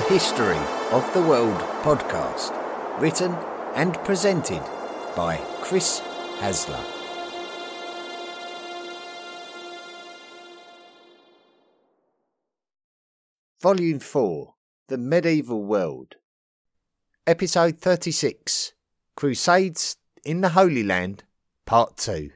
The History of the World podcast, written and presented by Chris Hasler. Volume 4, The Medieval World. Episode 36, Crusades in the Holy Land, Part 2.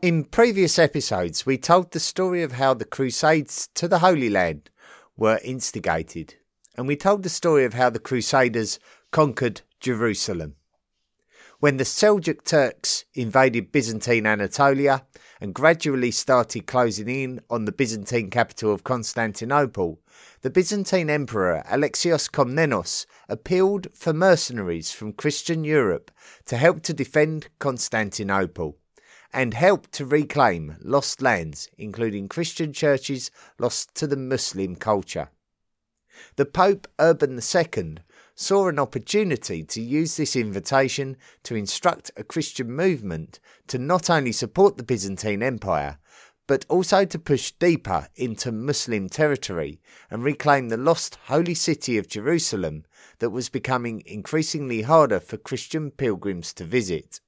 In previous episodes, we told the story of how the Crusades to the Holy Land were instigated, and we told the story of how the Crusaders conquered Jerusalem. When the Seljuk Turks invaded Byzantine Anatolia and gradually started closing in on the Byzantine capital of Constantinople, the Byzantine Emperor Alexios Komnenos appealed for mercenaries from Christian Europe to help to defend Constantinople and helped to reclaim lost lands, including Christian churches lost to the Muslim culture. The Pope Urban II saw an opportunity to use this invitation to instruct a Christian movement to not only support the Byzantine Empire, but also to push deeper into Muslim territory and reclaim the lost holy city of Jerusalem that was becoming increasingly harder for Christian pilgrims to visit.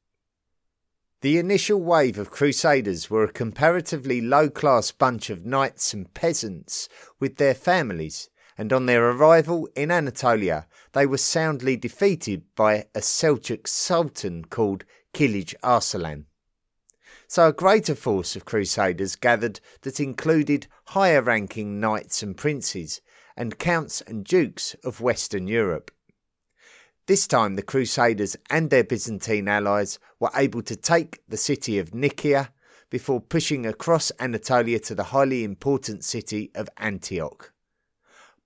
The initial wave of Crusaders were a comparatively low-class bunch of knights and peasants with their families, and on their arrival in Anatolia they were soundly defeated by a Seljuk sultan called Kilij Arslan. So a greater force of Crusaders gathered that included higher-ranking knights and princes, and counts and dukes of Western Europe. This time the Crusaders and their Byzantine allies were able to take the city of Nicaea before pushing across Anatolia to the highly important city of Antioch.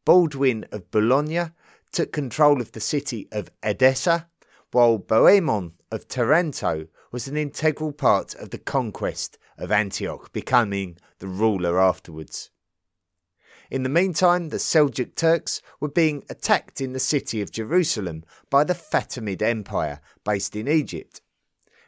Baldwin of Bologna took control of the city of Edessa, while Bohemond of Taranto was an integral part of the conquest of Antioch, becoming the ruler afterwards. In the meantime, the Seljuk Turks were being attacked in the city of Jerusalem by the Fatimid Empire, based in Egypt.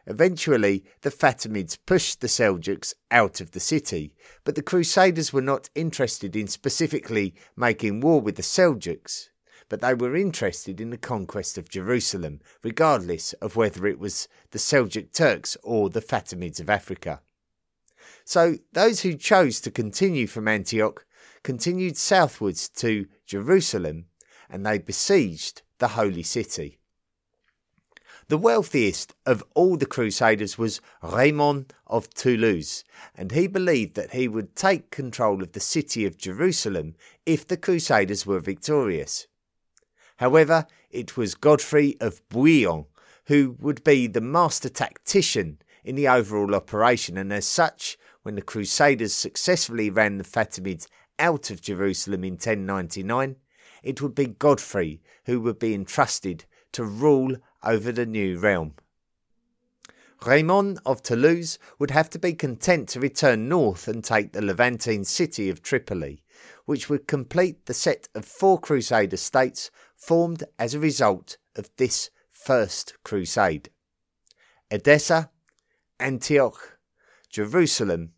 Eventually, the Fatimids pushed the Seljuks out of the city, but the Crusaders were not interested in specifically making war with the Seljuks, but they were interested in the conquest of Jerusalem, regardless of whether it was the Seljuk Turks or the Fatimids of Africa. So, those who chose to continue from Antioch continued southwards to Jerusalem, and they besieged the holy city. The wealthiest of all the Crusaders was Raymond of Toulouse, and he believed that he would take control of the city of Jerusalem if the Crusaders were victorious. However, it was Godfrey of Bouillon who would be the master tactician in the overall operation, and as such, when the Crusaders successfully ran the Fatimids out of Jerusalem in 1099, it would be Godfrey who would be entrusted to rule over the new realm. Raymond of Toulouse would have to be content to return north and take the Levantine city of Tripoli, which would complete the set of 4 Crusader states formed as a result of this first crusade: Edessa, Antioch, Jerusalem,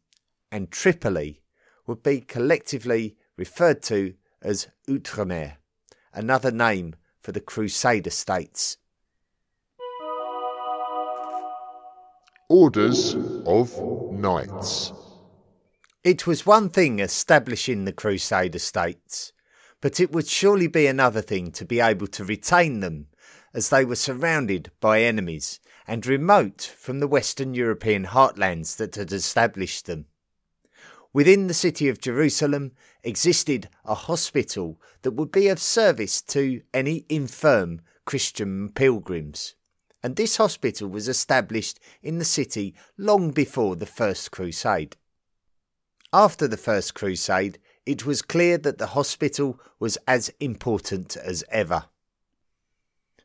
and Tripoli would be collectively referred to as Outremer, another name for the Crusader States. Orders of Knights. It was one thing establishing the Crusader States, but it would surely be another thing to be able to retain them, as they were surrounded by enemies and remote from the Western European heartlands that had established them. Within the city of Jerusalem existed a hospital that would be of service to any infirm Christian pilgrims, and this hospital was established in the city long before the First Crusade. After the First Crusade, it was clear that the hospital was as important as ever.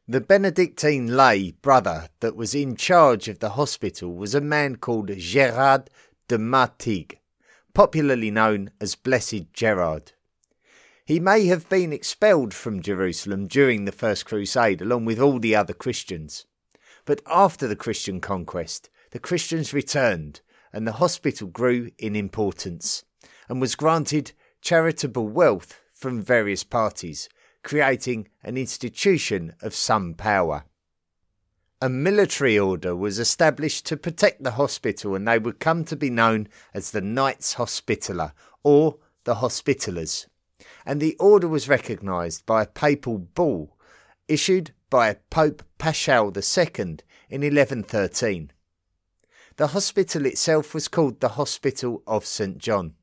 The Benedictine lay brother that was in charge of the hospital was a man called Gérard de Martigues, popularly known as Blessed Gerard. He may have been expelled from Jerusalem during the First Crusade along with all the other Christians. But after the Christian conquest, the Christians returned and the hospital grew in importance and was granted charitable wealth from various parties, creating an institution of some power. A military order was established to protect the hospital, and they would come to be known as the Knights Hospitaller or the Hospitallers, and the order was recognised by a papal bull issued by Pope Paschal II in 1113. The hospital itself was called the Hospital of St John.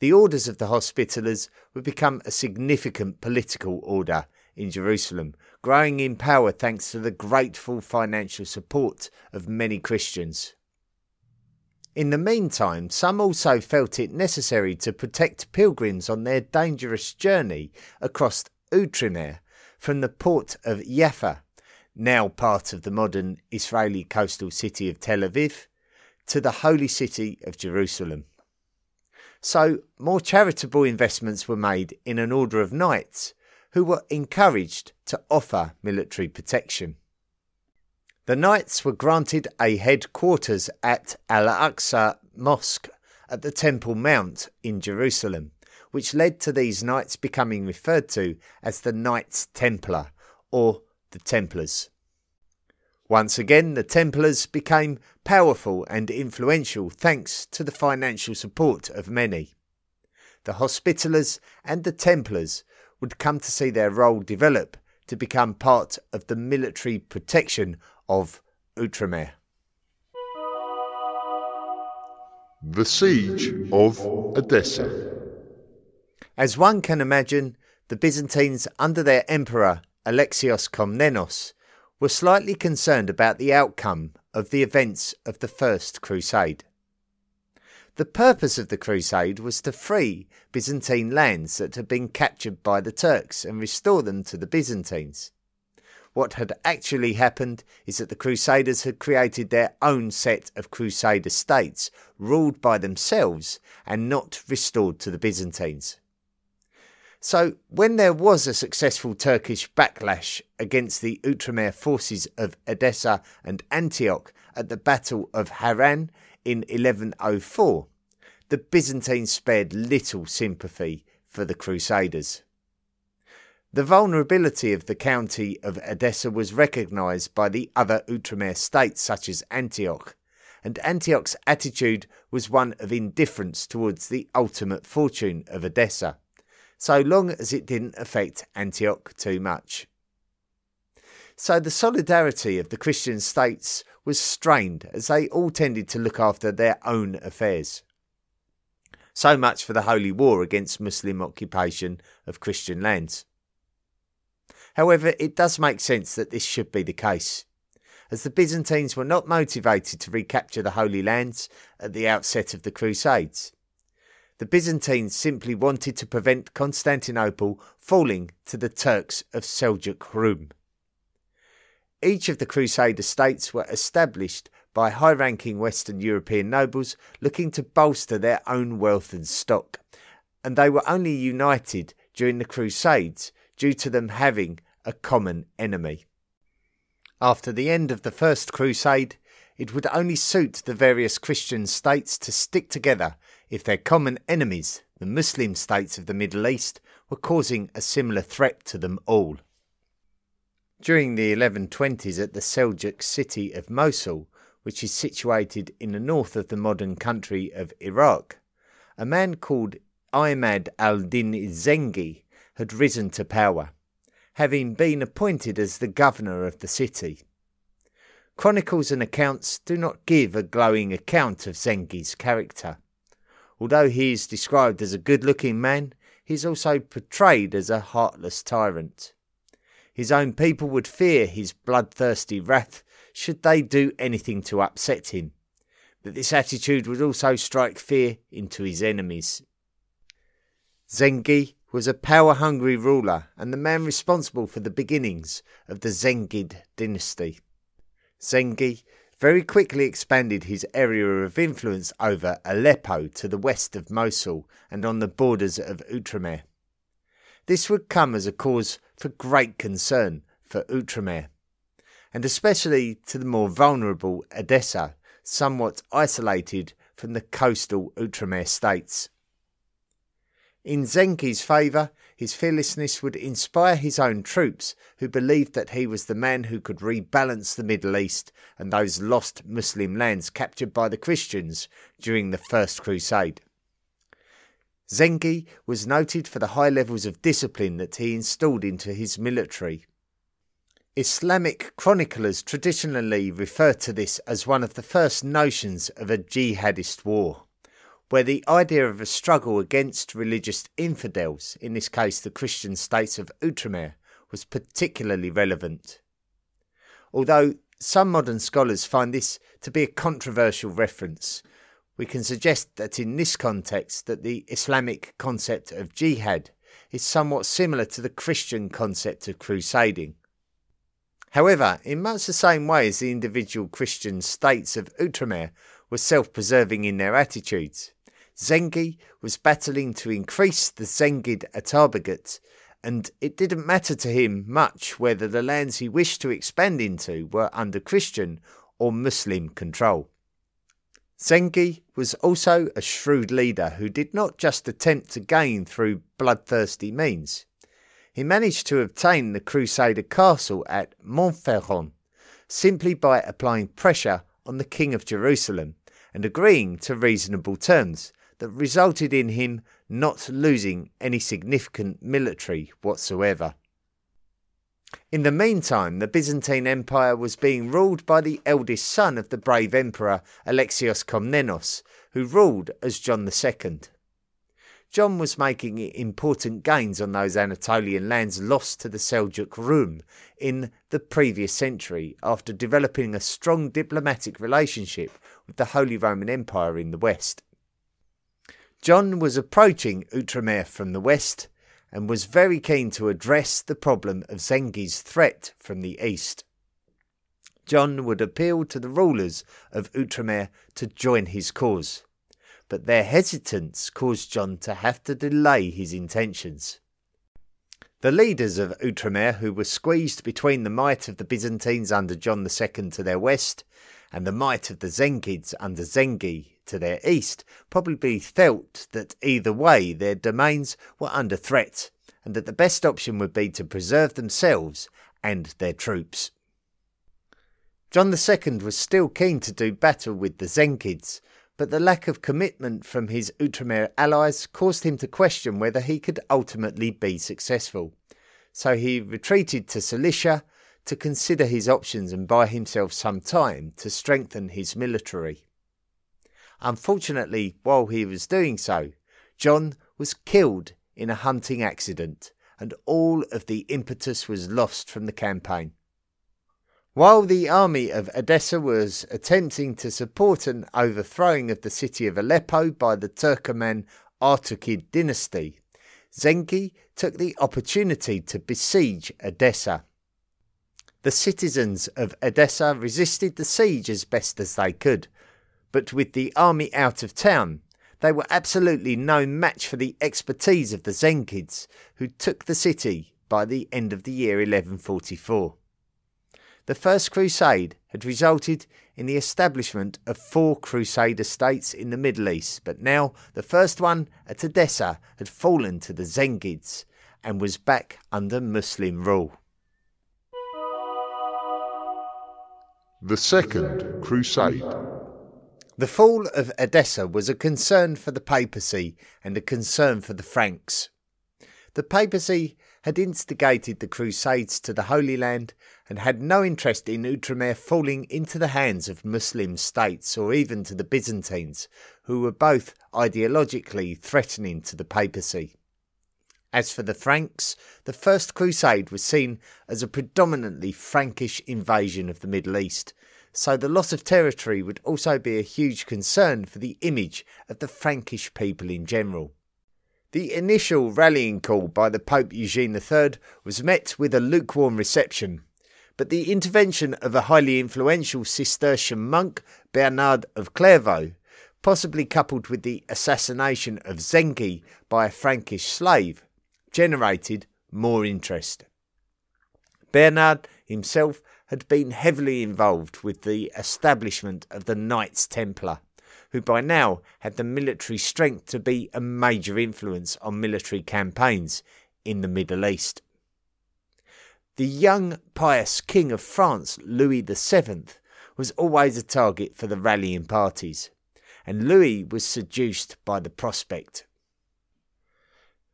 The orders of the Hospitallers would become a significant political order in Jerusalem, growing in power thanks to the grateful financial support of many Christians. In the meantime, some also felt it necessary to protect pilgrims on their dangerous journey across Outremer from the port of Jaffa, now part of the modern Israeli coastal city of Tel Aviv, to the holy city of Jerusalem. So more charitable investments were made in an order of knights who were encouraged to offer military protection. The knights were granted a headquarters at Al-Aqsa Mosque at the Temple Mount in Jerusalem, which led to these knights becoming referred to as the Knights Templar or the Templars. Once again, the Templars became powerful and influential thanks to the financial support of many. The Hospitallers and the Templars would come to see their role develop to become part of the military protection of Outremer. The Siege of Edessa. As one can imagine, the Byzantines under their emperor Alexios Komnenos were slightly concerned about the outcome of the events of the First Crusade. The purpose of the Crusade was to free Byzantine lands that had been captured by the Turks and restore them to the Byzantines. What had actually happened is that the Crusaders had created their own set of Crusader states, ruled by themselves and not restored to the Byzantines. So when there was a successful Turkish backlash against the Outremer forces of Edessa and Antioch at the Battle of Harran in 1104, the Byzantines spared little sympathy for the Crusaders. The vulnerability of the county of Edessa was recognised by the other Outremer states such as Antioch, and Antioch's attitude was one of indifference towards the ultimate fortune of Edessa, so long as it didn't affect Antioch too much. So the solidarity of the Christian states was strained as they all tended to look after their own affairs. So much for the holy war against Muslim occupation of Christian lands. However, it does make sense that this should be the case, as the Byzantines were not motivated to recapture the Holy Lands at the outset of the Crusades. The Byzantines simply wanted to prevent Constantinople falling to the Turks of Seljuk Rum. Each of the Crusader states were established by high-ranking Western European nobles looking to bolster their own wealth and stock, and they were only united during the Crusades due to them having a common enemy. After the end of the First Crusade, it would only suit the various Christian states to stick together if their common enemies, the Muslim states of the Middle East, were causing a similar threat to them all. During the 1120s at the Seljuk city of Mosul, which is situated in the north of the modern country of Iraq, a man called Imad al-Din Zengi had risen to power, having been appointed as the governor of the city. Chronicles and accounts do not give a glowing account of Zengi's character. Although he is described as a good-looking man, he is also portrayed as a heartless tyrant. His own people would fear his bloodthirsty wrath should they do anything to upset him, but this attitude would also strike fear into his enemies. Zengi was a power-hungry ruler and the man responsible for the beginnings of the Zengid dynasty. Zengi very quickly expanded his area of influence over Aleppo to the west of Mosul and on the borders of Outremer. This would come as a cause for great concern for Outremer, and especially to the more vulnerable Edessa, somewhat isolated from the coastal Outremer states. In Zengi's favour, his fearlessness would inspire his own troops, who believed that he was the man who could rebalance the Middle East and those lost Muslim lands captured by the Christians during the First Crusade. Zengi was noted for the high levels of discipline that he installed into his military. Islamic chroniclers traditionally refer to this as one of the first notions of a jihadist war, where the idea of a struggle against religious infidels, in this case the Christian states of Outremer, was particularly relevant. Although some modern scholars find this to be a controversial reference, we can suggest that in this context that the Islamic concept of jihad is somewhat similar to the Christian concept of crusading. However, in much the same way as the individual Christian states of Outremer were self-preserving in their attitudes, Zengi was battling to increase the Zengid Atabegate, and it didn't matter to him much whether the lands he wished to expand into were under Christian or Muslim control. Zengi was also a shrewd leader who did not just attempt to gain through bloodthirsty means. He managed to obtain the Crusader castle at Montferrand simply by applying pressure on the King of Jerusalem and agreeing to reasonable terms that resulted in him not losing any significant military whatsoever. In the meantime, the Byzantine Empire was being ruled by the eldest son of the brave emperor Alexios Komnenos, who ruled as John II. John was making important gains on those Anatolian lands lost to the Seljuk Rum in the previous century after developing a strong diplomatic relationship with the Holy Roman Empire in the west. John was approaching Outremer from the west and was very keen to address the problem of Zengi's threat from the east. John would appeal to the rulers of Outremer to join his cause, but their hesitance caused John to have to delay his intentions. The leaders of Outremer, who were squeezed between the might of the Byzantines under John II to their west and the might of the Zengids under Zengi to their east, probably felt that either way their domains were under threat and that the best option would be to preserve themselves and their troops. John II was still keen to do battle with the Zengids, but the lack of commitment from his Outremer allies caused him to question whether he could ultimately be successful. So he retreated to Cilicia to consider his options and buy himself some time to strengthen his military. Unfortunately, while he was doing so, John was killed in a hunting accident, and all of the impetus was lost from the campaign. While the army of Edessa was attempting to support an overthrowing of the city of Aleppo by the Turkoman Artukid dynasty, Zengi took the opportunity to besiege Edessa. The citizens of Edessa resisted the siege as best as they could, but with the army out of town, they were absolutely no match for the expertise of the Zengids, who took the city by the end of the year 1144. The First Crusade had resulted in the establishment of 4 Crusader states in the Middle East, but now the first one at Edessa had fallen to the Zengids and was back under Muslim rule. The Second Crusade. The fall of Edessa was a concern for the papacy and a concern for the Franks. The papacy had instigated the Crusades to the Holy Land and had no interest in Outremer falling into the hands of Muslim states or even to the Byzantines, who were both ideologically threatening to the papacy. As for the Franks, the First Crusade was seen as a predominantly Frankish invasion of the Middle East, so the loss of territory would also be a huge concern for the image of the Frankish people in general. The initial rallying call by the Pope Eugene III was met with a lukewarm reception, but the intervention of a highly influential Cistercian monk, Bernard of Clairvaux, possibly coupled with the assassination of Zengi by a Frankish slave, generated more interest. Bernard himself had been heavily involved with the establishment of the Knights Templar, who by now had the military strength to be a major influence on military campaigns in the Middle East. The young, pious King of France, Louis VII, was always a target for the rallying parties, and Louis was seduced by the prospect.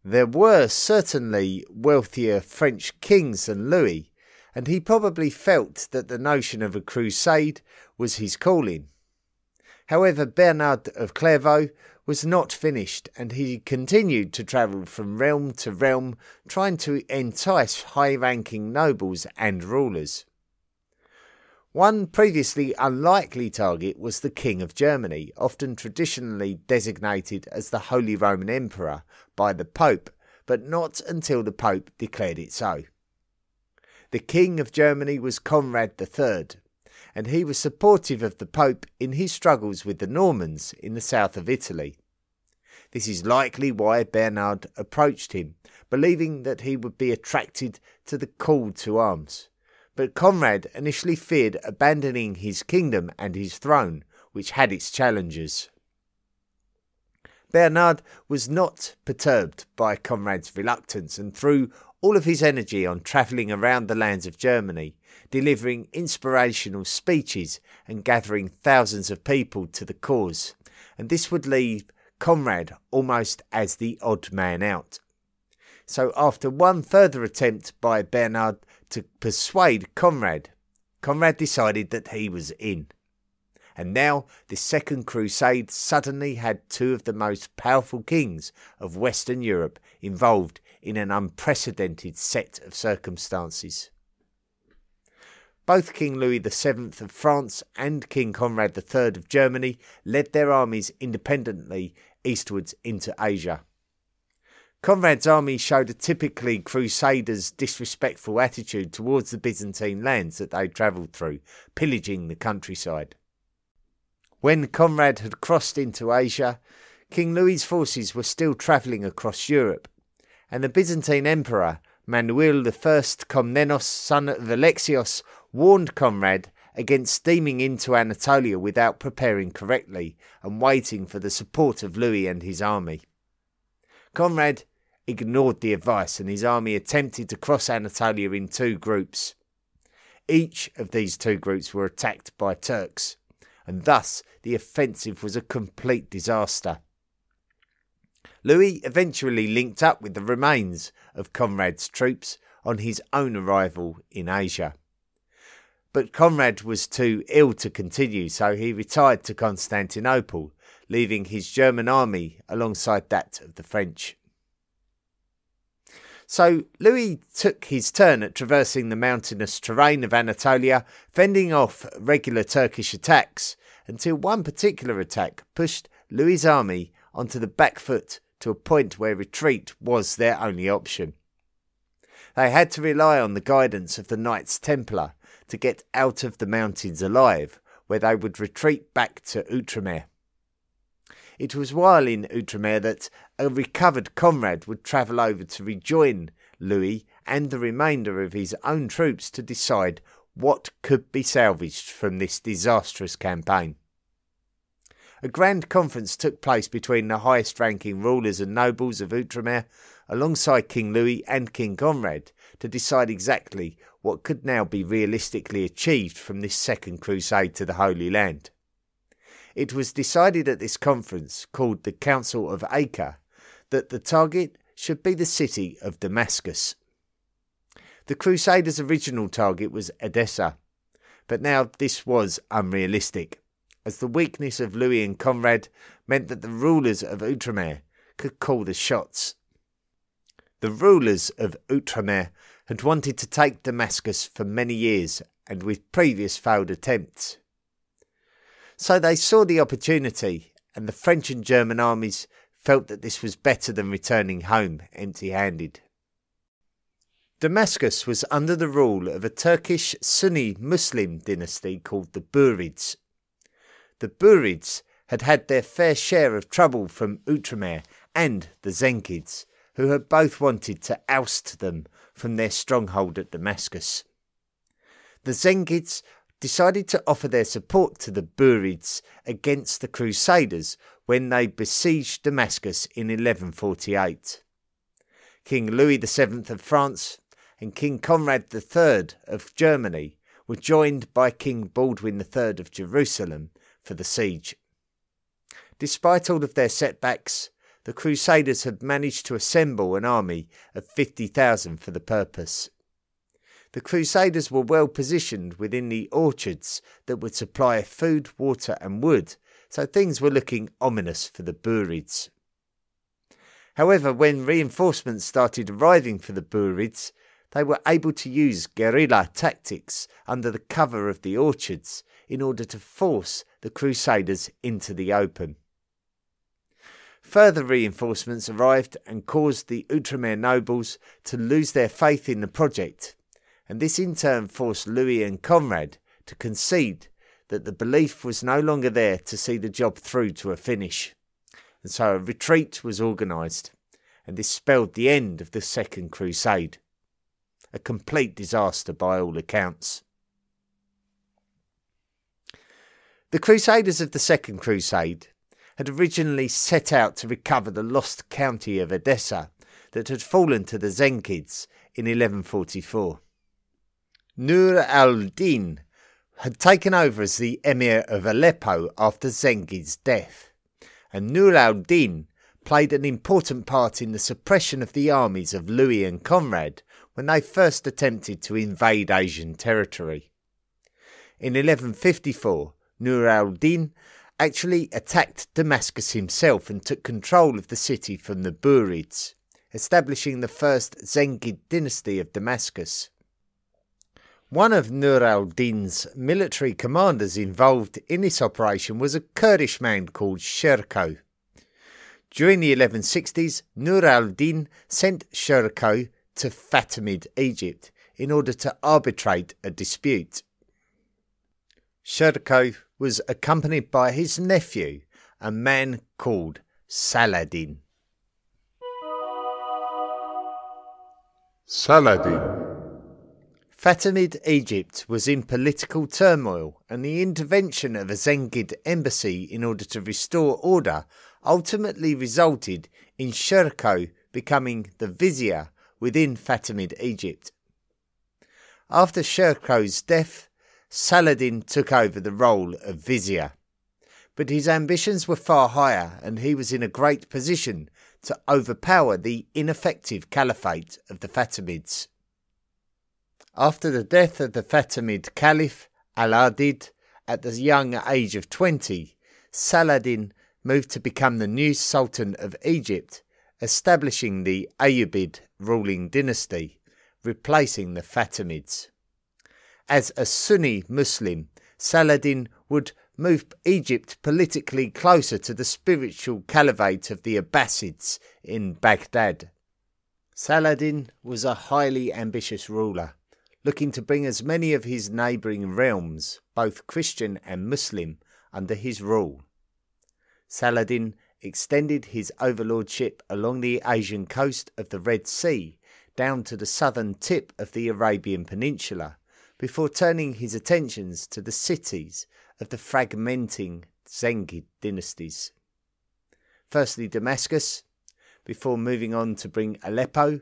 There were certainly wealthier French kings than Louis, and he probably felt that the notion of a crusade was his calling. However, Bernard of Clairvaux was not finished, and he continued to travel from realm to realm, trying to entice high-ranking nobles and rulers. One previously unlikely target was the King of Germany, often traditionally designated as the Holy Roman Emperor by the Pope, but not until the Pope declared it so. The King of Germany was Conrad III, and he was supportive of the Pope in his struggles with the Normans in the south of Italy. This is likely why Bernard approached him, believing that he would be attracted to the call to arms. But Conrad initially feared abandoning his kingdom and his throne, which had its challenges. Bernard was not perturbed by Conrad's reluctance and threw all of his energy on travelling around the lands of Germany, delivering inspirational speeches and gathering thousands of people to the cause, and this would leave Conrad almost as the odd man out. So after one further attempt by Bernard to persuade Conrad, Conrad decided that he was in. And now this Second Crusade suddenly had two of the most powerful kings of Western Europe involved in an unprecedented set of circumstances. Both King Louis VII of France and King Conrad III of Germany led their armies independently eastwards into Asia. Conrad's army showed a typically Crusaders' disrespectful attitude towards the Byzantine lands that they travelled through, pillaging the countryside. When Conrad had crossed into Asia, King Louis's forces were still travelling across Europe, and the Byzantine Emperor, Manuel I Komnenos, son of Alexios, warned Conrad against steaming into Anatolia without preparing correctly and waiting for the support of Louis and his army. Conrad ignored the advice, and his army attempted to cross Anatolia in two groups. Each of these two groups were attacked by Turks, and thus the offensive was a complete disaster. Louis eventually linked up with the remains of Conrad's troops on his own arrival in Asia. But Conrad was too ill to continue, so he retired to Constantinople, leaving his German army alongside that of the French. So Louis took his turn at traversing the mountainous terrain of Anatolia, fending off regular Turkish attacks, until one particular attack pushed Louis's army onto the back foot to a point where retreat was their only option. They had to rely on the guidance of the Knights Templar to get out of the mountains alive, where they would retreat back to Outremer. It was while in Outremer that a recovered Conrad would travel over to rejoin Louis and the remainder of his own troops to decide what could be salvaged from this disastrous campaign. A grand conference took place between the highest-ranking rulers and nobles of Outremer alongside King Louis and King Conrad to decide exactly what could now be realistically achieved from this Second Crusade to the Holy Land. It was decided at this conference, called the Council of Acre, that the target should be the city of Damascus. The Crusaders' original target was Edessa, but now this was unrealistic, as the weakness of Louis and Conrad meant that the rulers of Outremer could call the shots. The rulers of Outremer had wanted to take Damascus for many years and with previous failed attempts. So they saw the opportunity, and the French and German armies felt that this was better than returning home empty-handed. Damascus was under the rule of a Turkish Sunni Muslim dynasty called the Burids. The Burids had had their fair share of trouble from Outremer and the Zengids, who had both wanted to oust them from their stronghold at Damascus. The Zengids decided to offer their support to the Burids against the Crusaders when they besieged Damascus in 1148. King Louis VII of France and King Conrad III of Germany were joined by King Baldwin III of Jerusalem for the siege. Despite all of their setbacks, the Crusaders had managed to assemble an army of 50,000 for the purpose. The Crusaders were well positioned within the orchards that would supply food, water and wood, so things were looking ominous for the Burids. However, when reinforcements started arriving for the Burids, they were able to use guerrilla tactics under the cover of the orchards in order to force the Crusaders into the open. Further reinforcements arrived and caused the Outremer nobles to lose their faith in the project, and this in turn forced Louis and Conrad to concede that the belief was no longer there to see the job through to a finish. And so a retreat was organised, and this spelled the end of the Second Crusade. A complete disaster by all accounts. The Crusaders of the Second Crusade had originally set out to recover the lost county of Edessa that had fallen to the Zengids in 1144. Nur al-Din had taken over as the Emir of Aleppo after Zengid's death, and Nur al-Din played an important part in the suppression of the armies of Louis and Conrad when they first attempted to invade Asian territory. In 1154, Nur al-Din actually attacked Damascus himself and took control of the city from the Burids, establishing the first Zengid dynasty of Damascus. One of Nur al-Din's military commanders involved in this operation was a Kurdish man called Shirko. During the 1160s, Nur al-Din sent Shirko to Fatimid Egypt in order to arbitrate a dispute. Shirko was accompanied by his nephew, a man called Saladin. Saladin. Fatimid Egypt was in political turmoil, and the intervention of a Zengid embassy in order to restore order ultimately resulted in Shirko becoming the vizier within Fatimid Egypt. After Shirko's death, Saladin took over the role of vizier, but his ambitions were far higher and he was in a great position to overpower the ineffective caliphate of the Fatimids. After the death of the Fatimid Caliph Al-Adid at the young age of 20, Saladin moved to become the new Sultan of Egypt, establishing the Ayyubid ruling dynasty, replacing the Fatimids. As a Sunni Muslim, Saladin would move Egypt politically closer to the spiritual caliphate of the Abbasids in Baghdad. Saladin was a highly ambitious ruler, looking to bring as many of his neighbouring realms, both Christian and Muslim, under his rule. Saladin extended his overlordship along the Asian coast of the Red Sea down to the southern tip of the Arabian Peninsula, before turning his attentions to the cities of the fragmenting Zengid dynasties. Firstly Damascus, before moving on to bring Aleppo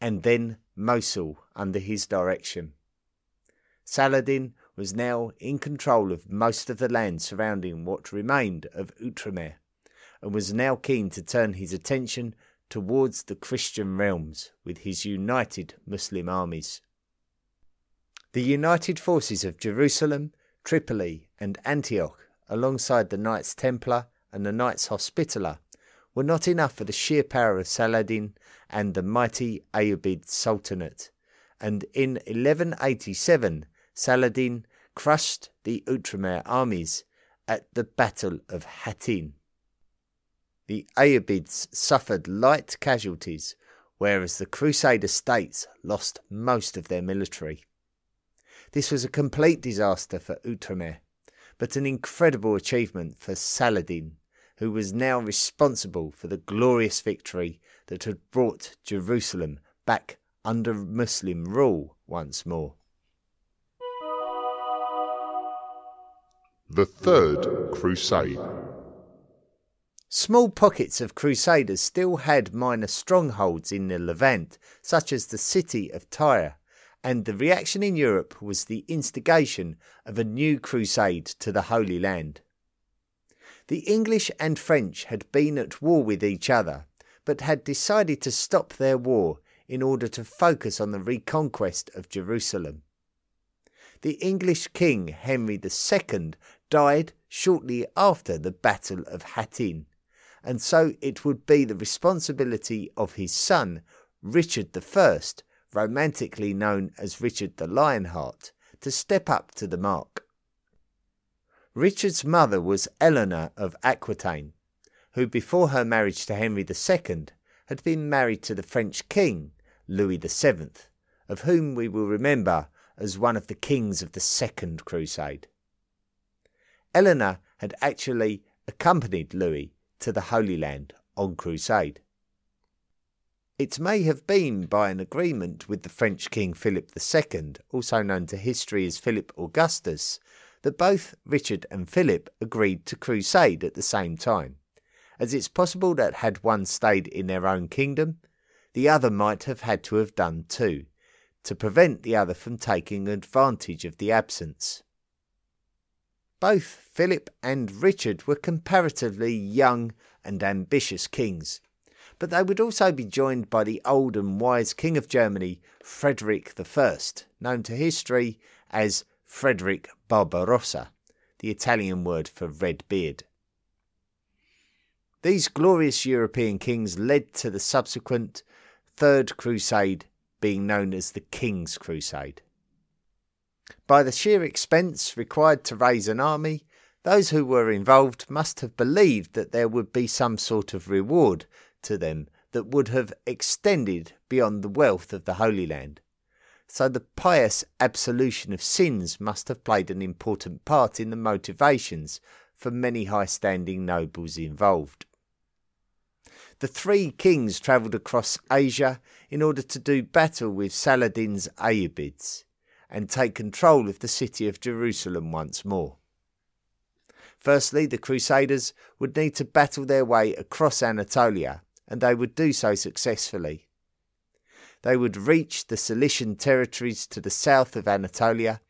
and then Mosul under his direction. Saladin was now in control of most of the land surrounding what remained of Outremer, and was now keen to turn his attention towards the Christian realms with his united Muslim armies. The united forces of Jerusalem, Tripoli and Antioch, alongside the Knights Templar and the Knights Hospitaller, were not enough for the sheer power of Saladin and the mighty Ayyubid Sultanate, and in 1187 Saladin crushed the Outremer armies at the Battle of Hattin. The Ayyubids suffered light casualties, whereas the Crusader states lost most of their military. This was a complete disaster for Outremer, but an incredible achievement for Saladin, who was now responsible for the glorious victory that had brought Jerusalem back under Muslim rule once more. The Third Crusade. Small pockets of Crusaders still had minor strongholds in the Levant, such as the city of Tyre, and the reaction in Europe was the instigation of a new crusade to the Holy Land. The English and French had been at war with each other, but had decided to stop their war in order to focus on the reconquest of Jerusalem. The English king Henry II died shortly after the Battle of Hattin, and so it would be the responsibility of his son, Richard I, romantically known as Richard the Lionheart, to step up to the mark. Richard's mother was Eleanor of Aquitaine, who before her marriage to Henry II had been married to the French king, Louis VII, of whom we will remember as one of the kings of the Second Crusade. Eleanor had actually accompanied Louis to the Holy Land on crusade. It may have been by an agreement with the French king Philip II, also known to history as Philip Augustus, that both Richard and Philip agreed to crusade at the same time, as it's possible that had one stayed in their own kingdom, the other might have had to have done too, to prevent the other from taking advantage of the absence. Both Philip and Richard were comparatively young and ambitious kings, but they would also be joined by the old and wise king of Germany, Frederick I, known to history as Frederick Barbarossa, the Italian word for red beard. These glorious European kings led to the subsequent Third Crusade being known as the King's Crusade. By the sheer expense required to raise an army, those who were involved must have believed that there would be some sort of reward to them that would have extended beyond the wealth of the Holy Land. So the pious absolution of sins must have played an important part in the motivations for many high-standing nobles involved. The three kings travelled across Asia in order to do battle with Saladin's Ayyubids and take control of the city of Jerusalem once more. Firstly, the Crusaders would need to battle their way across Anatolia, and they would do so successfully. They would reach the Cilician territories to the south of Anatolia,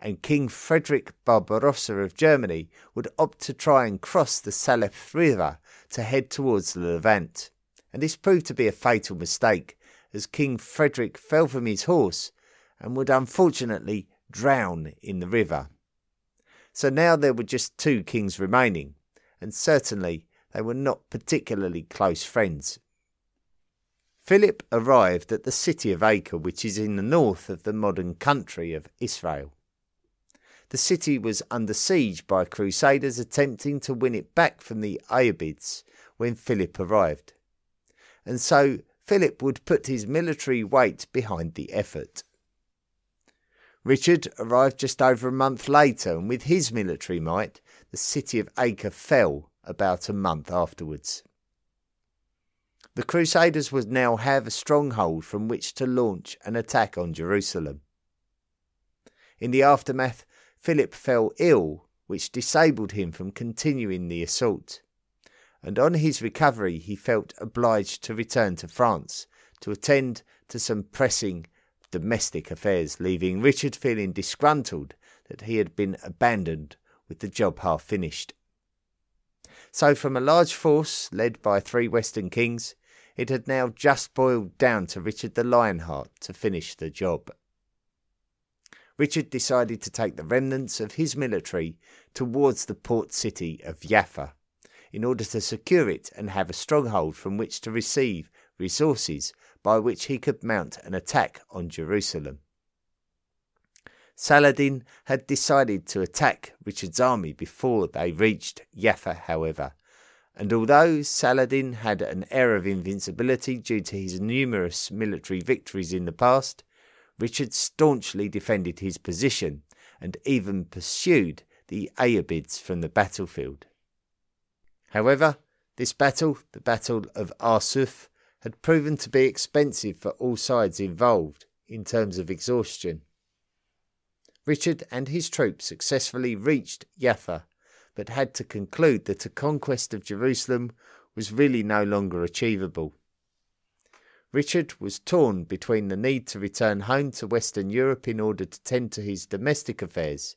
and King Frederick Barbarossa of Germany would opt to try and cross the Salep River to head towards the Levant, and this proved to be a fatal mistake, as King Frederick fell from his horse and would unfortunately drown in the river. So now there were just two kings remaining, and certainly they were not particularly close friends. Philip arrived at the city of Acre, which is in the north of the modern country of Israel. The city was under siege by Crusaders attempting to win it back from the Ayyubids when Philip arrived, and so Philip would put his military weight behind the effort. Richard arrived just over a month later, and with his military might, the city of Acre fell about a month afterwards. The Crusaders would now have a stronghold from which to launch an attack on Jerusalem. In the aftermath, Philip fell ill, which disabled him from continuing the assault, and on his recovery he felt obliged to return to France to attend to some pressing domestic affairs, leaving Richard feeling disgruntled that he had been abandoned with the job half finished. So from a large force led by three Western kings, it had now just boiled down to Richard the Lionheart to finish the job. Richard decided to take the remnants of his military towards the port city of Jaffa in order to secure it and have a stronghold from which to receive resources by which he could mount an attack on Jerusalem. Saladin had decided to attack Richard's army before they reached Jaffa, however, and although Saladin had an air of invincibility due to his numerous military victories in the past, Richard staunchly defended his position and even pursued the Ayyubids from the battlefield. However, this battle, the Battle of Arsuf, had proven to be expensive for all sides involved in terms of exhaustion. Richard and his troops successfully reached Jaffa, but had to conclude that a conquest of Jerusalem was really no longer achievable. Richard was torn between the need to return home to Western Europe in order to tend to his domestic affairs,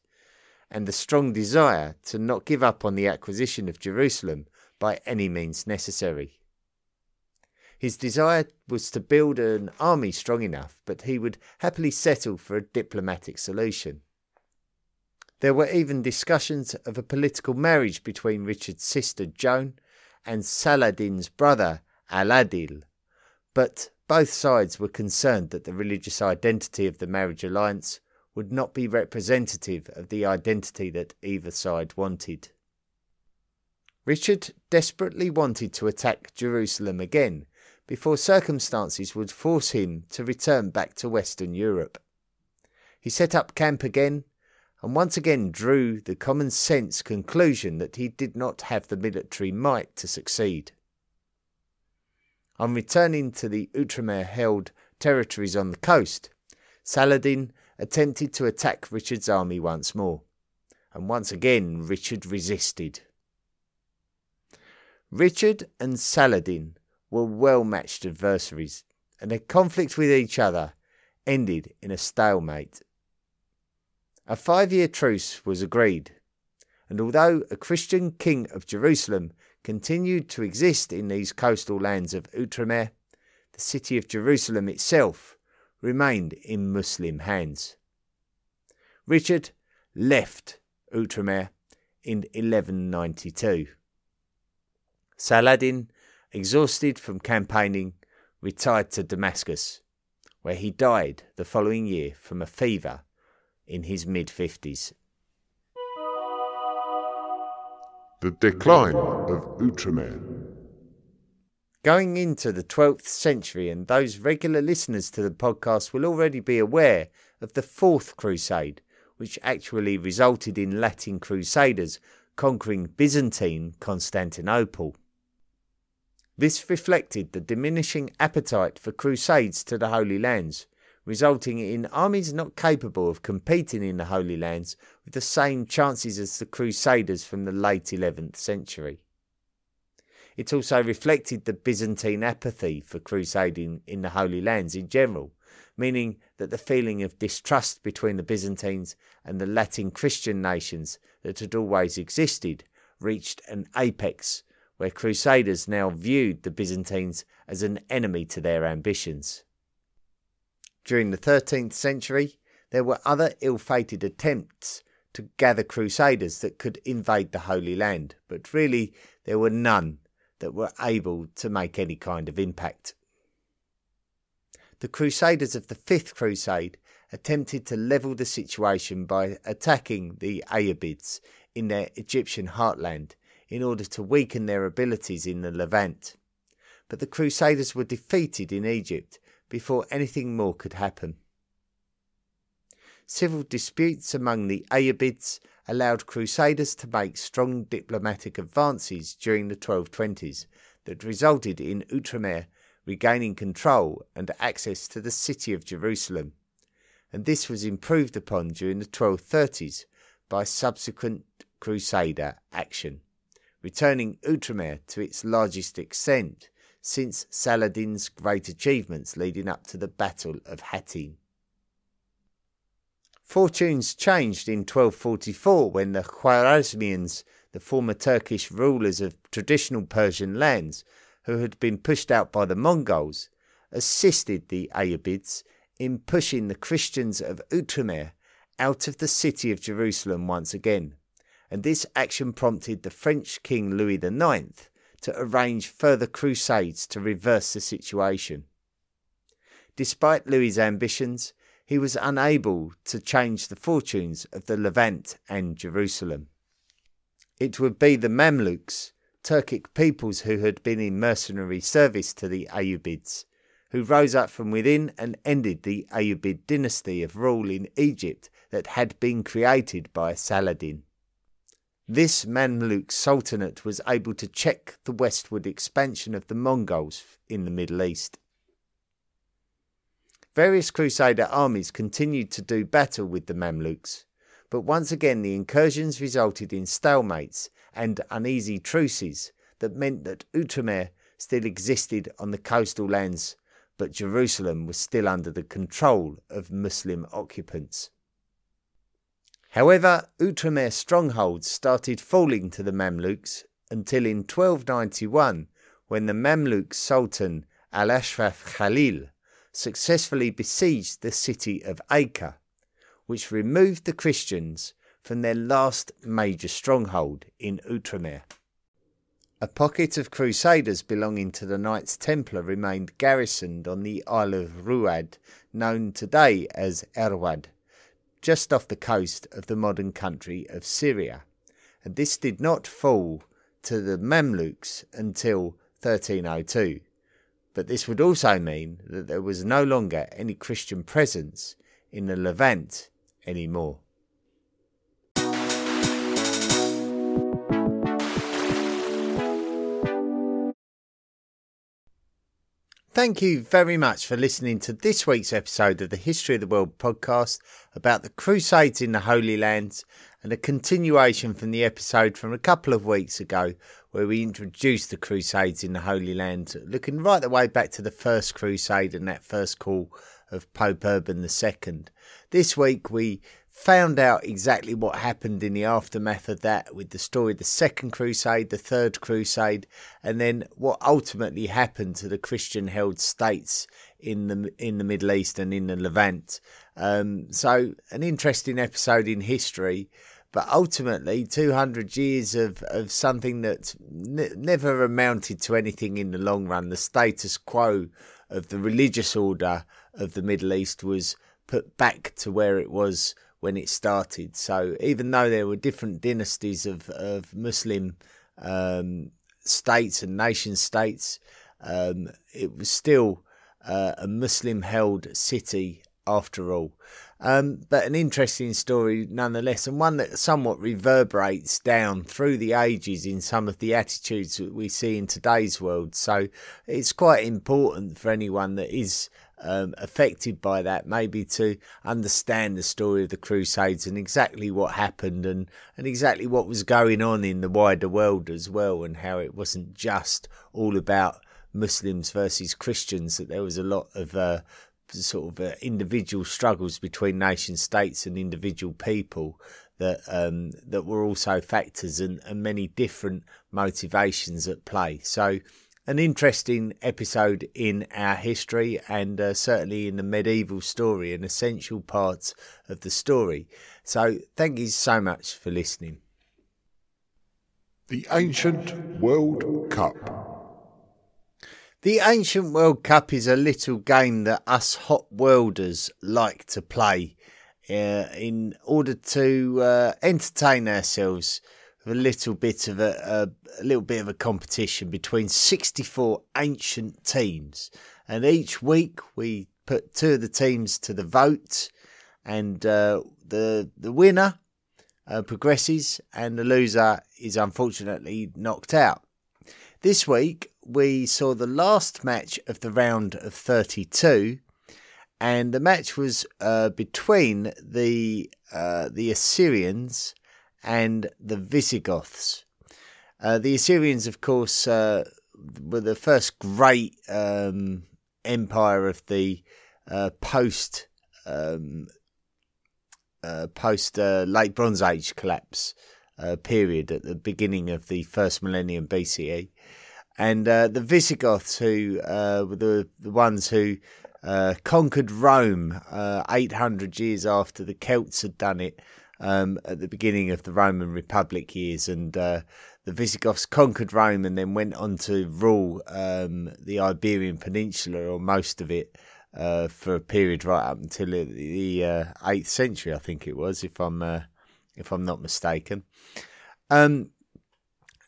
and the strong desire to not give up on the acquisition of Jerusalem by any means necessary. His desire was to build an army strong enough, but he would happily settle for a diplomatic solution. There were even discussions of a political marriage between Richard's sister Joan and Saladin's brother Al-Adid, but both sides were concerned that the religious identity of the marriage alliance would not be representative of the identity that either side wanted. Richard desperately wanted to attack Jerusalem again before circumstances would force him to return back to Western Europe. He set up camp again and once again drew the common sense conclusion that he did not have the military might to succeed. On returning to the Outremer-held territories on the coast, Saladin attempted to attack Richard's army once more, and once again Richard resisted. Richard and Saladin were well-matched adversaries, and their conflict with each other ended in a stalemate. A 5-year truce was agreed, and although a Christian king of Jerusalem continued to exist in these coastal lands of Outremer, the city of Jerusalem itself remained in Muslim hands. Richard left Outremer in 1192. Saladin, exhausted from campaigning, retired to Damascus, where he died the following year from a fever in his mid-50s. The decline of Outremer. Going into the 12th century, and those regular listeners to the podcast will already be aware of the Fourth Crusade, which actually resulted in Latin crusaders conquering Byzantine Constantinople. This reflected the diminishing appetite for crusades to the Holy Lands, resulting in armies not capable of competing in the Holy Lands with the same chances as the Crusaders from the late 11th century. It also reflected the Byzantine apathy for crusading in the Holy Lands in general, meaning that the feeling of distrust between the Byzantines and the Latin Christian nations that had always existed reached an apex, where Crusaders now viewed the Byzantines as an enemy to their ambitions. During the 13th century, there were other ill-fated attempts to gather Crusaders that could invade the Holy Land, but really there were none that were able to make any kind of impact. The Crusaders of the Fifth Crusade attempted to level the situation by attacking the Ayyubids in their Egyptian heartland in order to weaken their abilities in the Levant, but the Crusaders were defeated in Egypt before anything more could happen. Civil disputes among the Ayyubids allowed Crusaders to make strong diplomatic advances during the 1220s that resulted in Outremer regaining control and access to the city of Jerusalem, and this was improved upon during the 1230s by subsequent Crusader action, returning Outremer to its largest extent since Saladin's great achievements leading up to the Battle of Hattin. Fortunes changed in 1244 when the Khwarezmians, the former Turkish rulers of traditional Persian lands, who had been pushed out by the Mongols, assisted the Ayyubids in pushing the Christians of Outremer out of the city of Jerusalem once again, and this action prompted the French King Louis IX to arrange further crusades to reverse the situation. Despite Louis's ambitions, he was unable to change the fortunes of the Levant and Jerusalem. It would be the Mamluks Turkic peoples who had been in mercenary service to the Ayyubids, who rose up from within and ended the Ayyubid dynasty of rule in Egypt that had been created by Saladin. This Mamluk Sultanate was able to check the westward expansion of the Mongols in the Middle East. Various Crusader armies continued to do battle with the Mamluks, but once again the incursions resulted in stalemates and uneasy truces that meant that Outremer still existed on the coastal lands, but Jerusalem was still under the control of Muslim occupants. However, Outremer strongholds started falling to the Mamluks until in 1291, when the Mamluk Sultan Al-Ashraf Khalil successfully besieged the city of Acre, which removed the Christians from their last major stronghold in Outremer. A pocket of Crusaders belonging to the Knights Templar remained garrisoned on the Isle of Ruad, known today as Erwad, just off the coast of the modern country of Syria, and this did not fall to the Mamluks until 1302. But this would also mean that there was no longer any Christian presence in the Levant anymore. Thank you very much for listening to this week's episode of the History of the World podcast about the Crusades in the Holy Land, and a continuation from the episode from a couple of weeks ago where we introduced the Crusades in the Holy Land, looking right the way back to the First Crusade and that first call of Pope Urban II. This week we found out exactly what happened in the aftermath of that, with the story of the Second Crusade, the Third Crusade, and then what ultimately happened to the Christian-held states in the Middle East and in the Levant. So an interesting episode in history, but ultimately 200 years of something that never amounted to anything in the long run. The status quo of the religious order of the Middle East was put back to where it was when it started. So even though there were different dynasties of Muslim states and nation states, it was still a Muslim-held city after all. But an interesting story nonetheless, and one that somewhat reverberates down through the ages in some of the attitudes that we see in today's world. So it's quite important for anyone that is affected by that, maybe to understand the story of the Crusades and exactly what happened and exactly what was going on in the wider world as well, and how it wasn't just all about Muslims versus Christians, that there was a lot of individual struggles between nation states and individual people that were also factors, and many different motivations at play. So an interesting episode in our history, and certainly in the medieval story, an essential part of the story. So thank you so much for listening. The Ancient World Cup. The Ancient World Cup is a little game that us hot worlders like to play in order to entertain ourselves with a little bit of a competition between 64 ancient teams. And each week we put two of the teams to the vote, and the winner progresses, and the loser is unfortunately knocked out. This week we saw the last match of the round of 32, and the match was between the Assyrians and the Visigoths. The Assyrians, of course, were the first great empire of the post Late Bronze Age collapse period at the beginning of the first millennium BCE. And the Visigoths, who were the ones who conquered Rome 800 years after the Celts had done it, at the beginning of the Roman Republic years. And the Visigoths conquered Rome and then went on to rule the Iberian Peninsula, or most of it, for a period right up until the 8th century, I think it was, if I'm not mistaken.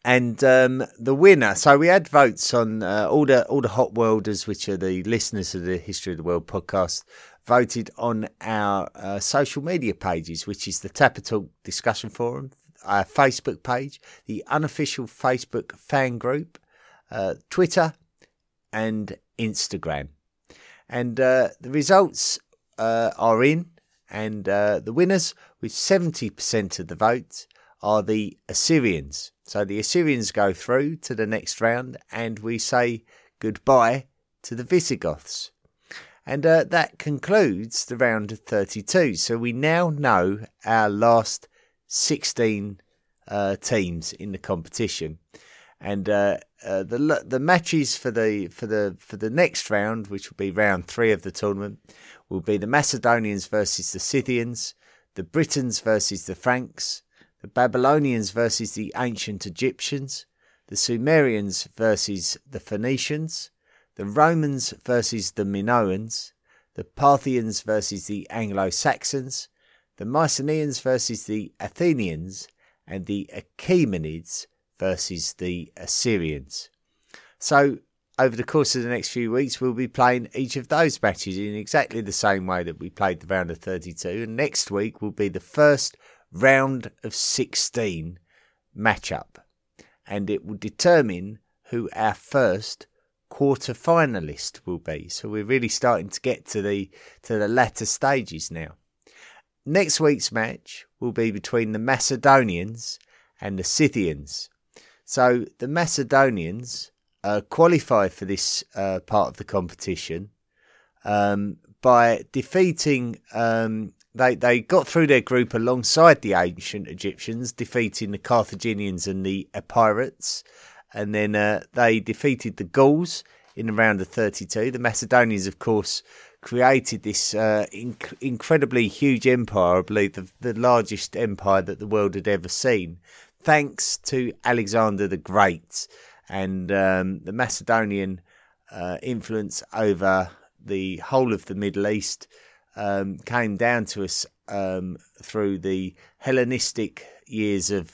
And the winner, so we had votes on all the Hot Worlders, which are the listeners of the History of the World podcast, voted on our social media pages, which is the Tapper Talk Discussion Forum, our Facebook page, the unofficial Facebook fan group, Twitter and Instagram. And the results are in, and the winners with 70% of the votes are the Assyrians. So the Assyrians go through to the next round, and we say goodbye to the Visigoths. And that concludes the round of 32. So we now know our last 16 teams in the competition, and the matches for the next round, which will be round 3 of the tournament, will be the Macedonians versus the Scythians, the Britons versus the Franks, the Babylonians versus the ancient Egyptians, the Sumerians versus the Phoenicians, the Romans versus the Minoans, the Parthians versus the Anglo-Saxons, the Mycenaeans versus the Athenians, and the Achaemenids versus the Assyrians. So over the course of the next few weeks, we'll be playing each of those matches in exactly the same way that we played the round of 32. And next week will be the first round of 16 matchup, and it will determine who our first quarter finalist will be. So we're really starting to get to the latter stages now. Next week's match will be between the Macedonians and the Scythians. So the Macedonians qualify for this part of the competition by defeating They got through their group alongside the ancient Egyptians, defeating the Carthaginians and the Epirates. And then they defeated the Gauls in the round of 32. The Macedonians, of course, created this incredibly huge empire, I believe the largest empire that the world had ever seen, thanks to Alexander the Great and the Macedonian influence over the whole of the Middle East. Came down to us through the Hellenistic years of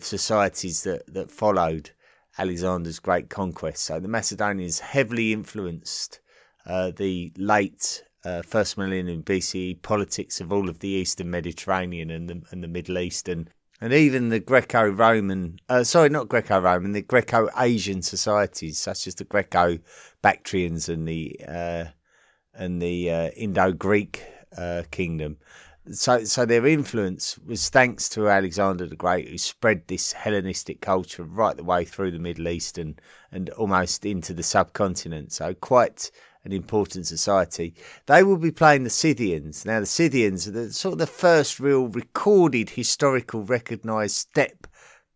societies that followed Alexander's great conquest. So the Macedonians heavily influenced the late first millennium BCE politics of all of the Eastern Mediterranean and the Middle East, and even the the Greco-Asian societies such as the Greco-Bactrians and the Indo-Greek kingdom. So their influence was thanks to Alexander the Great, who spread this Hellenistic culture right the way through the Middle East and almost into the subcontinent. So quite an important society. They will be playing the Scythians. Now the Scythians are the first real recorded historical recognised steppe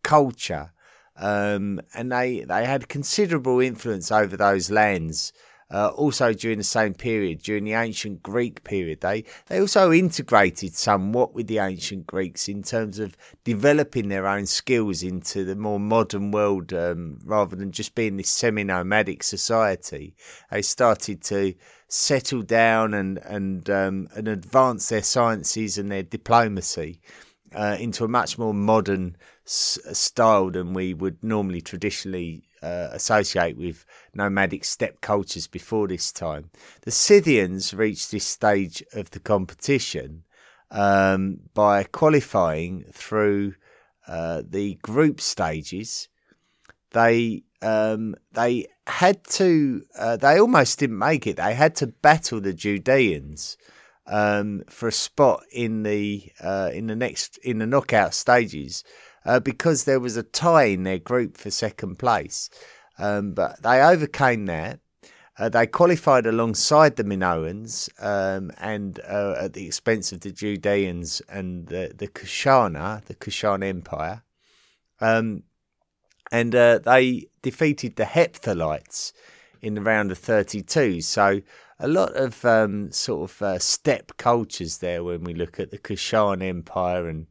culture. And they had considerable influence over those lands. Also during the same period, during the ancient Greek period, they also integrated somewhat with the ancient Greeks in terms of developing their own skills into the more modern world, rather than just being this semi-nomadic society. They started to settle down and advance their sciences and their diplomacy into a much more modern style than we would normally traditionally associate with nomadic steppe cultures before this time. The Scythians reached this stage of the competition by qualifying through the group stages. They had to. They almost didn't make it. They had to battle the Judeans for a spot in the knockout stages. Because there was a tie in their group for second place. But they overcame that. They qualified alongside the Minoans and at the expense of the Judeans and the Kushan Empire. And they defeated the Hephthalites in the round of 32. So a lot of steppe cultures there when we look at the Kushan Empire and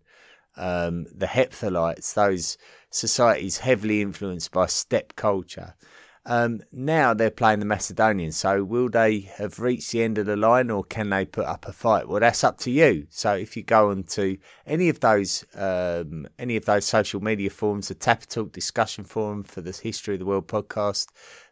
the Hephthalites, those societies heavily influenced by steppe culture. Now they're playing the Macedonians, so will they have reached the end of the line, or can they put up a fight? Well, that's up to you. So if you go onto any of those social media forums, the Tapper Talk discussion forum for the History of the World podcast,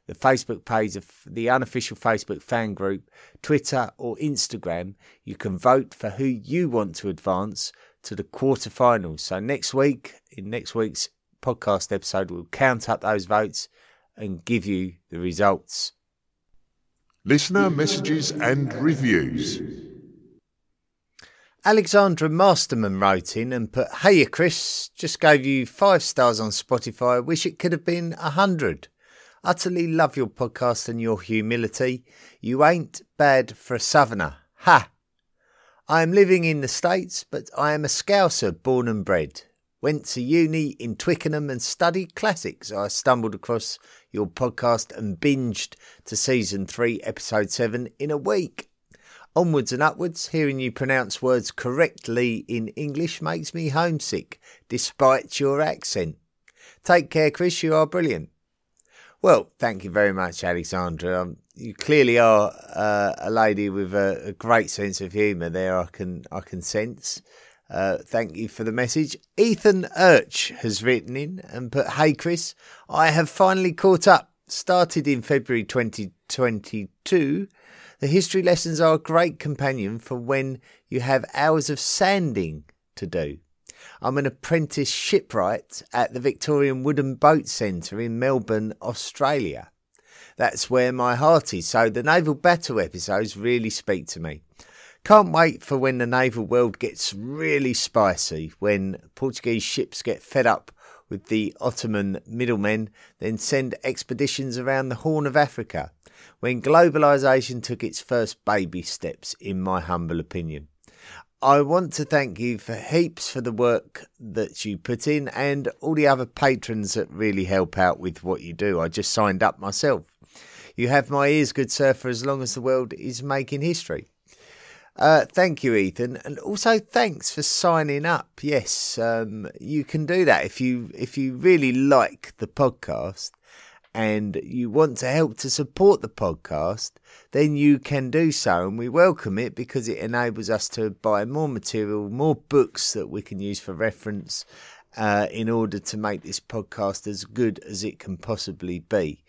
the Facebook page of the unofficial Facebook fan group, Twitter or Instagram, you can vote for who you want to advance to the quarterfinals. So next week, in next week's podcast episode, we'll count up those votes and give you the results. Listener messages and reviews. Alexandra Masterman wrote in and put, "Hey, Chris, just gave you 5 stars on Spotify. Wish it could have been 100. Utterly love your podcast and your humility. You ain't bad for a southerner. Ha! I am living in the States, but I am a Scouser born and bred. Went to uni in Twickenham and studied classics. I stumbled across your podcast and binged to season 3, episode 7 in a week. Onwards and upwards, hearing you pronounce words correctly in English makes me homesick, despite your accent. Take care, Chris, you are brilliant." Well, thank you very much, Alexandra. You clearly are a lady with a great sense of humour there, I can sense. Thank you for the message. Ethan Urch has written in and put, "Hey Chris, I have finally caught up. Started in February 2022. The history lessons are a great companion for when you have hours of sanding to do. I'm an apprentice shipwright at the Victorian Wooden Boat Centre in Melbourne, Australia. That's where my heart is, so the naval battle episodes really speak to me. Can't wait for when the naval world gets really spicy, when Portuguese ships get fed up with the Ottoman middlemen, then send expeditions around the Horn of Africa, when globalisation took its first baby steps, in my humble opinion. I want to thank you for heaps for the work that you put in and all the other patrons that really help out with what you do. I just signed up myself. You have my ears, good sir, for as long as the world is making history." Thank you, Ethan, and also thanks for signing up. Yes, you can do that if you really like the podcast and you want to help to support the podcast, then you can do so, and we welcome it because it enables us to buy more material, more books that we can use for reference in order to make this podcast as good as it can possibly be.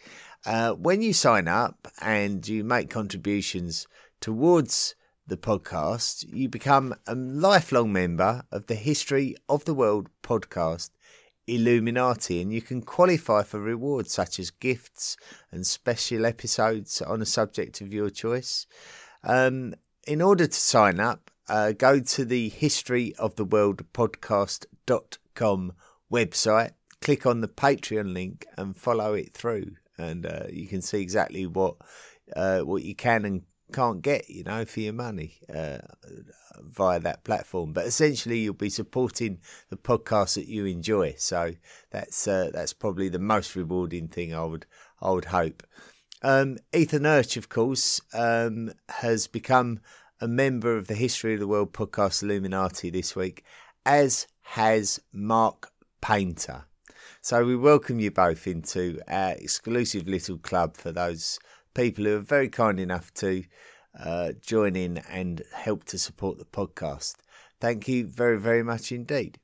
When you sign up and you make contributions towards the podcast, you become a lifelong member of the History of the World podcast Illuminati, and you can qualify for rewards such as gifts and special episodes on a subject of your choice. In order to sign up, go to the History of the World podcast.com website, click on the Patreon link and follow it through, and you can see exactly what you can and can't get, for your money via that platform. But essentially, you'll be supporting the podcast that you enjoy. So that's probably the most rewarding thing I would hope. Ethan Urch, of course, has become a member of the History of the World podcast Illuminati this week, as has Mark Painter. So we welcome you both into our exclusive little club for those people who are very kind enough to join in and help to support the podcast. Thank you very, very much indeed.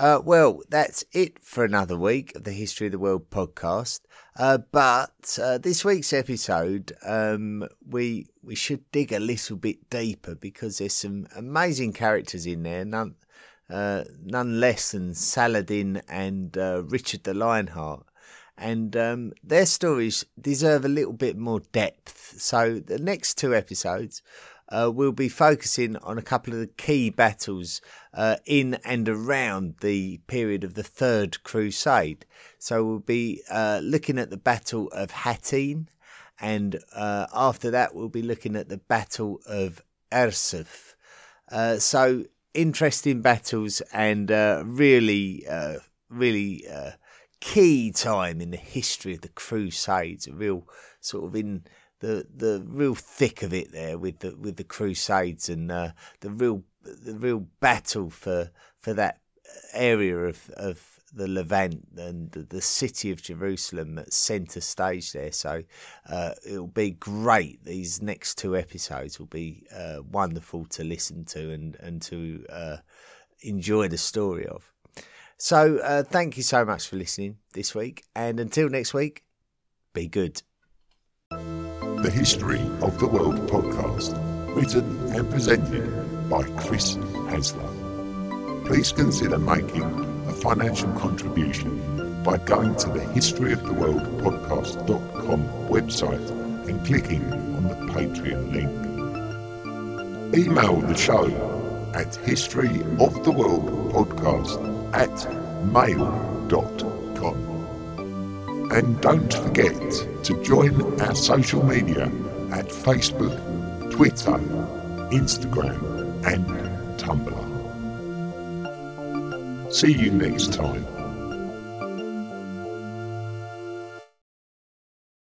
Well, that's it for another week of the History of the World podcast. But this week's episode, we should dig a little bit deeper because there's some amazing characters in there, none less than Saladin and Richard the Lionheart. And their stories deserve a little bit more depth. So the next 2 episodes will be focusing on a couple of the key battles in and around the period of the Third Crusade. So we'll be looking at the Battle of Hattin, and after that we'll be looking at the Battle of Ersuf. So interesting battles and really key time in the history of the Crusades, a real sort of in the real thick of it there with the Crusades and the real battle for that area of the Levant and the city of Jerusalem at centre stage there. So it'll be great. These next two episodes will be wonderful to listen to and to enjoy the story of. So thank you so much for listening this week. And until next week, be good. The History of the World podcast, written and presented by Chris Hasler. Please consider making a financial contribution by going to the historyoftheworldpodcast.com website and clicking on the Patreon link. Email the show at historyoftheworldpodcast@mail.com. And don't forget to join our social media at Facebook, Twitter, Instagram and Tumblr. See you next time.